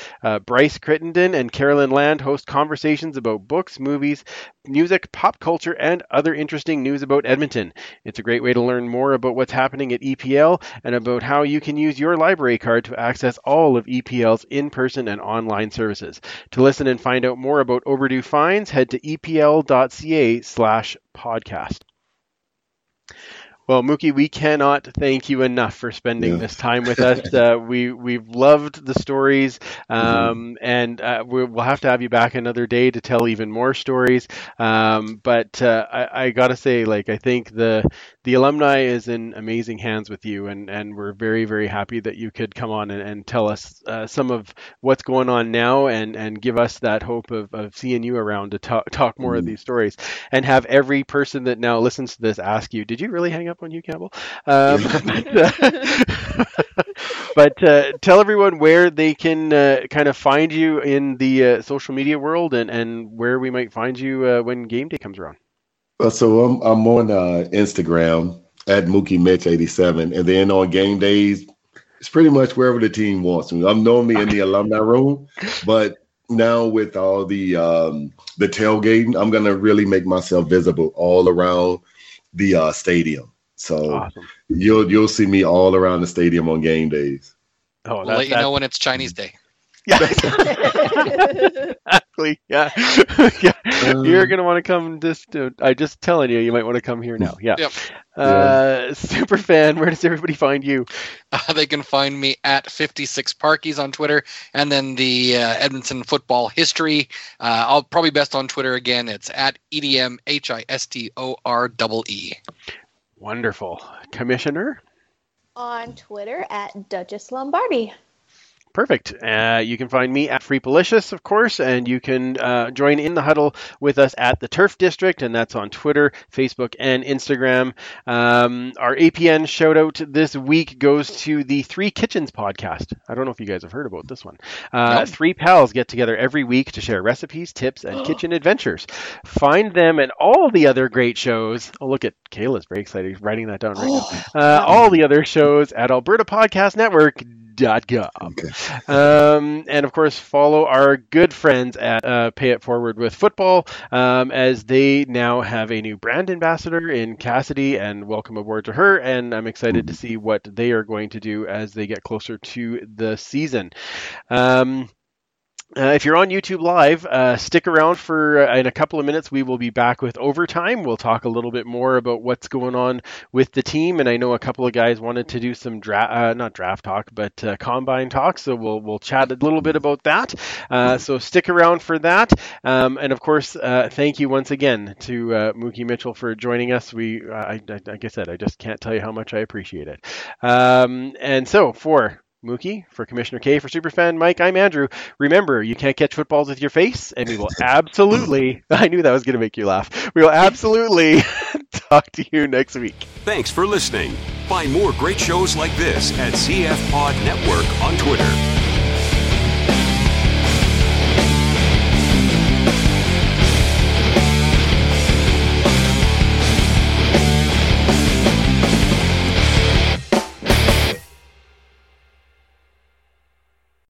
Bryce Crittenden and Carolyn Land host conversations about books, movies, music, pop culture, and other interesting news about Edmonton. It's a great way to learn more about what's happening at EPL and about how you can use your library card to access all of EPL's in-person and online services. To listen and find out more about Overdue Fines, head to epl.ca/podcast. Well, Mookie, we cannot thank you enough for spending this time with us. We've loved the stories, and we'll have to have you back another day to tell even more stories. But I got to say, I think the alumni is in amazing hands with you, and we're very, very happy that you could come on and tell us some of what's going on now and give us that hope of seeing you around to talk more of these stories and have every person that now listens to this ask you, did you really hang up on Hugh Campbell? But tell everyone where they can kind of find you in the social media world and where we might find you when game day comes around. So I'm on Instagram at MookieMitch87, and then on game days, it's pretty much wherever the team wants me. I'm normally in the alumni room, but now with all the tailgating, I'm going to really make myself visible all around the stadium. So awesome. You'll see me all around the stadium on game days. Oh, we'll let you know when it's Chinese Day. Yeah, exactly. Yeah, yeah. You're gonna want to come. I'm just telling you, you might want to come here now. Yeah. Yep. Superfan, where does everybody find you? They can find me at 56Parkies on Twitter, and then the Edmonton football history. I'll probably best on Twitter again. It's at EDMHISTOREE. Wonderful. Commissioner? On Twitter at Duchess Lombardi. Perfect. You can find me at Free Policious, of course, and you can join in the huddle with us at the Turf District, and that's on Twitter, Facebook, and Instagram. Our APN shout-out this week goes to the Three Kitchens podcast. I don't know if you guys have heard about this one. Nope. Three pals get together every week to share recipes, tips, and kitchen adventures. Find them and all the other great shows. Oh, look at Kayla's very excited, writing that down right now. All the other shows at Alberta Podcast Network. Okay. And of course, follow our good friends at Pay It Forward with Football, as they now have a new brand ambassador in Cassidy, and welcome aboard to her. And I'm excited to see what they are going to do as they get closer to the season. If you're on YouTube Live, stick around for in a couple of minutes. We will be back with Overtime. We'll talk a little bit more about what's going on with the team. And I know a couple of guys wanted to do some not draft talk, but combine talk. So we'll chat a little bit about that. So stick around for that. And of course, thank you once again to Mookie Mitchell for joining us. Like I said, I just can't tell you how much I appreciate it. And so for Mookie, for Commissioner K, for Superfan Mike, I'm Andrew. Remember, you can't catch footballs with your face, and we will absolutely, I knew that was going to make you laugh, we will absolutely talk to you next week. Thanks for listening. Find more great shows like this at CF Pod Network on Twitter.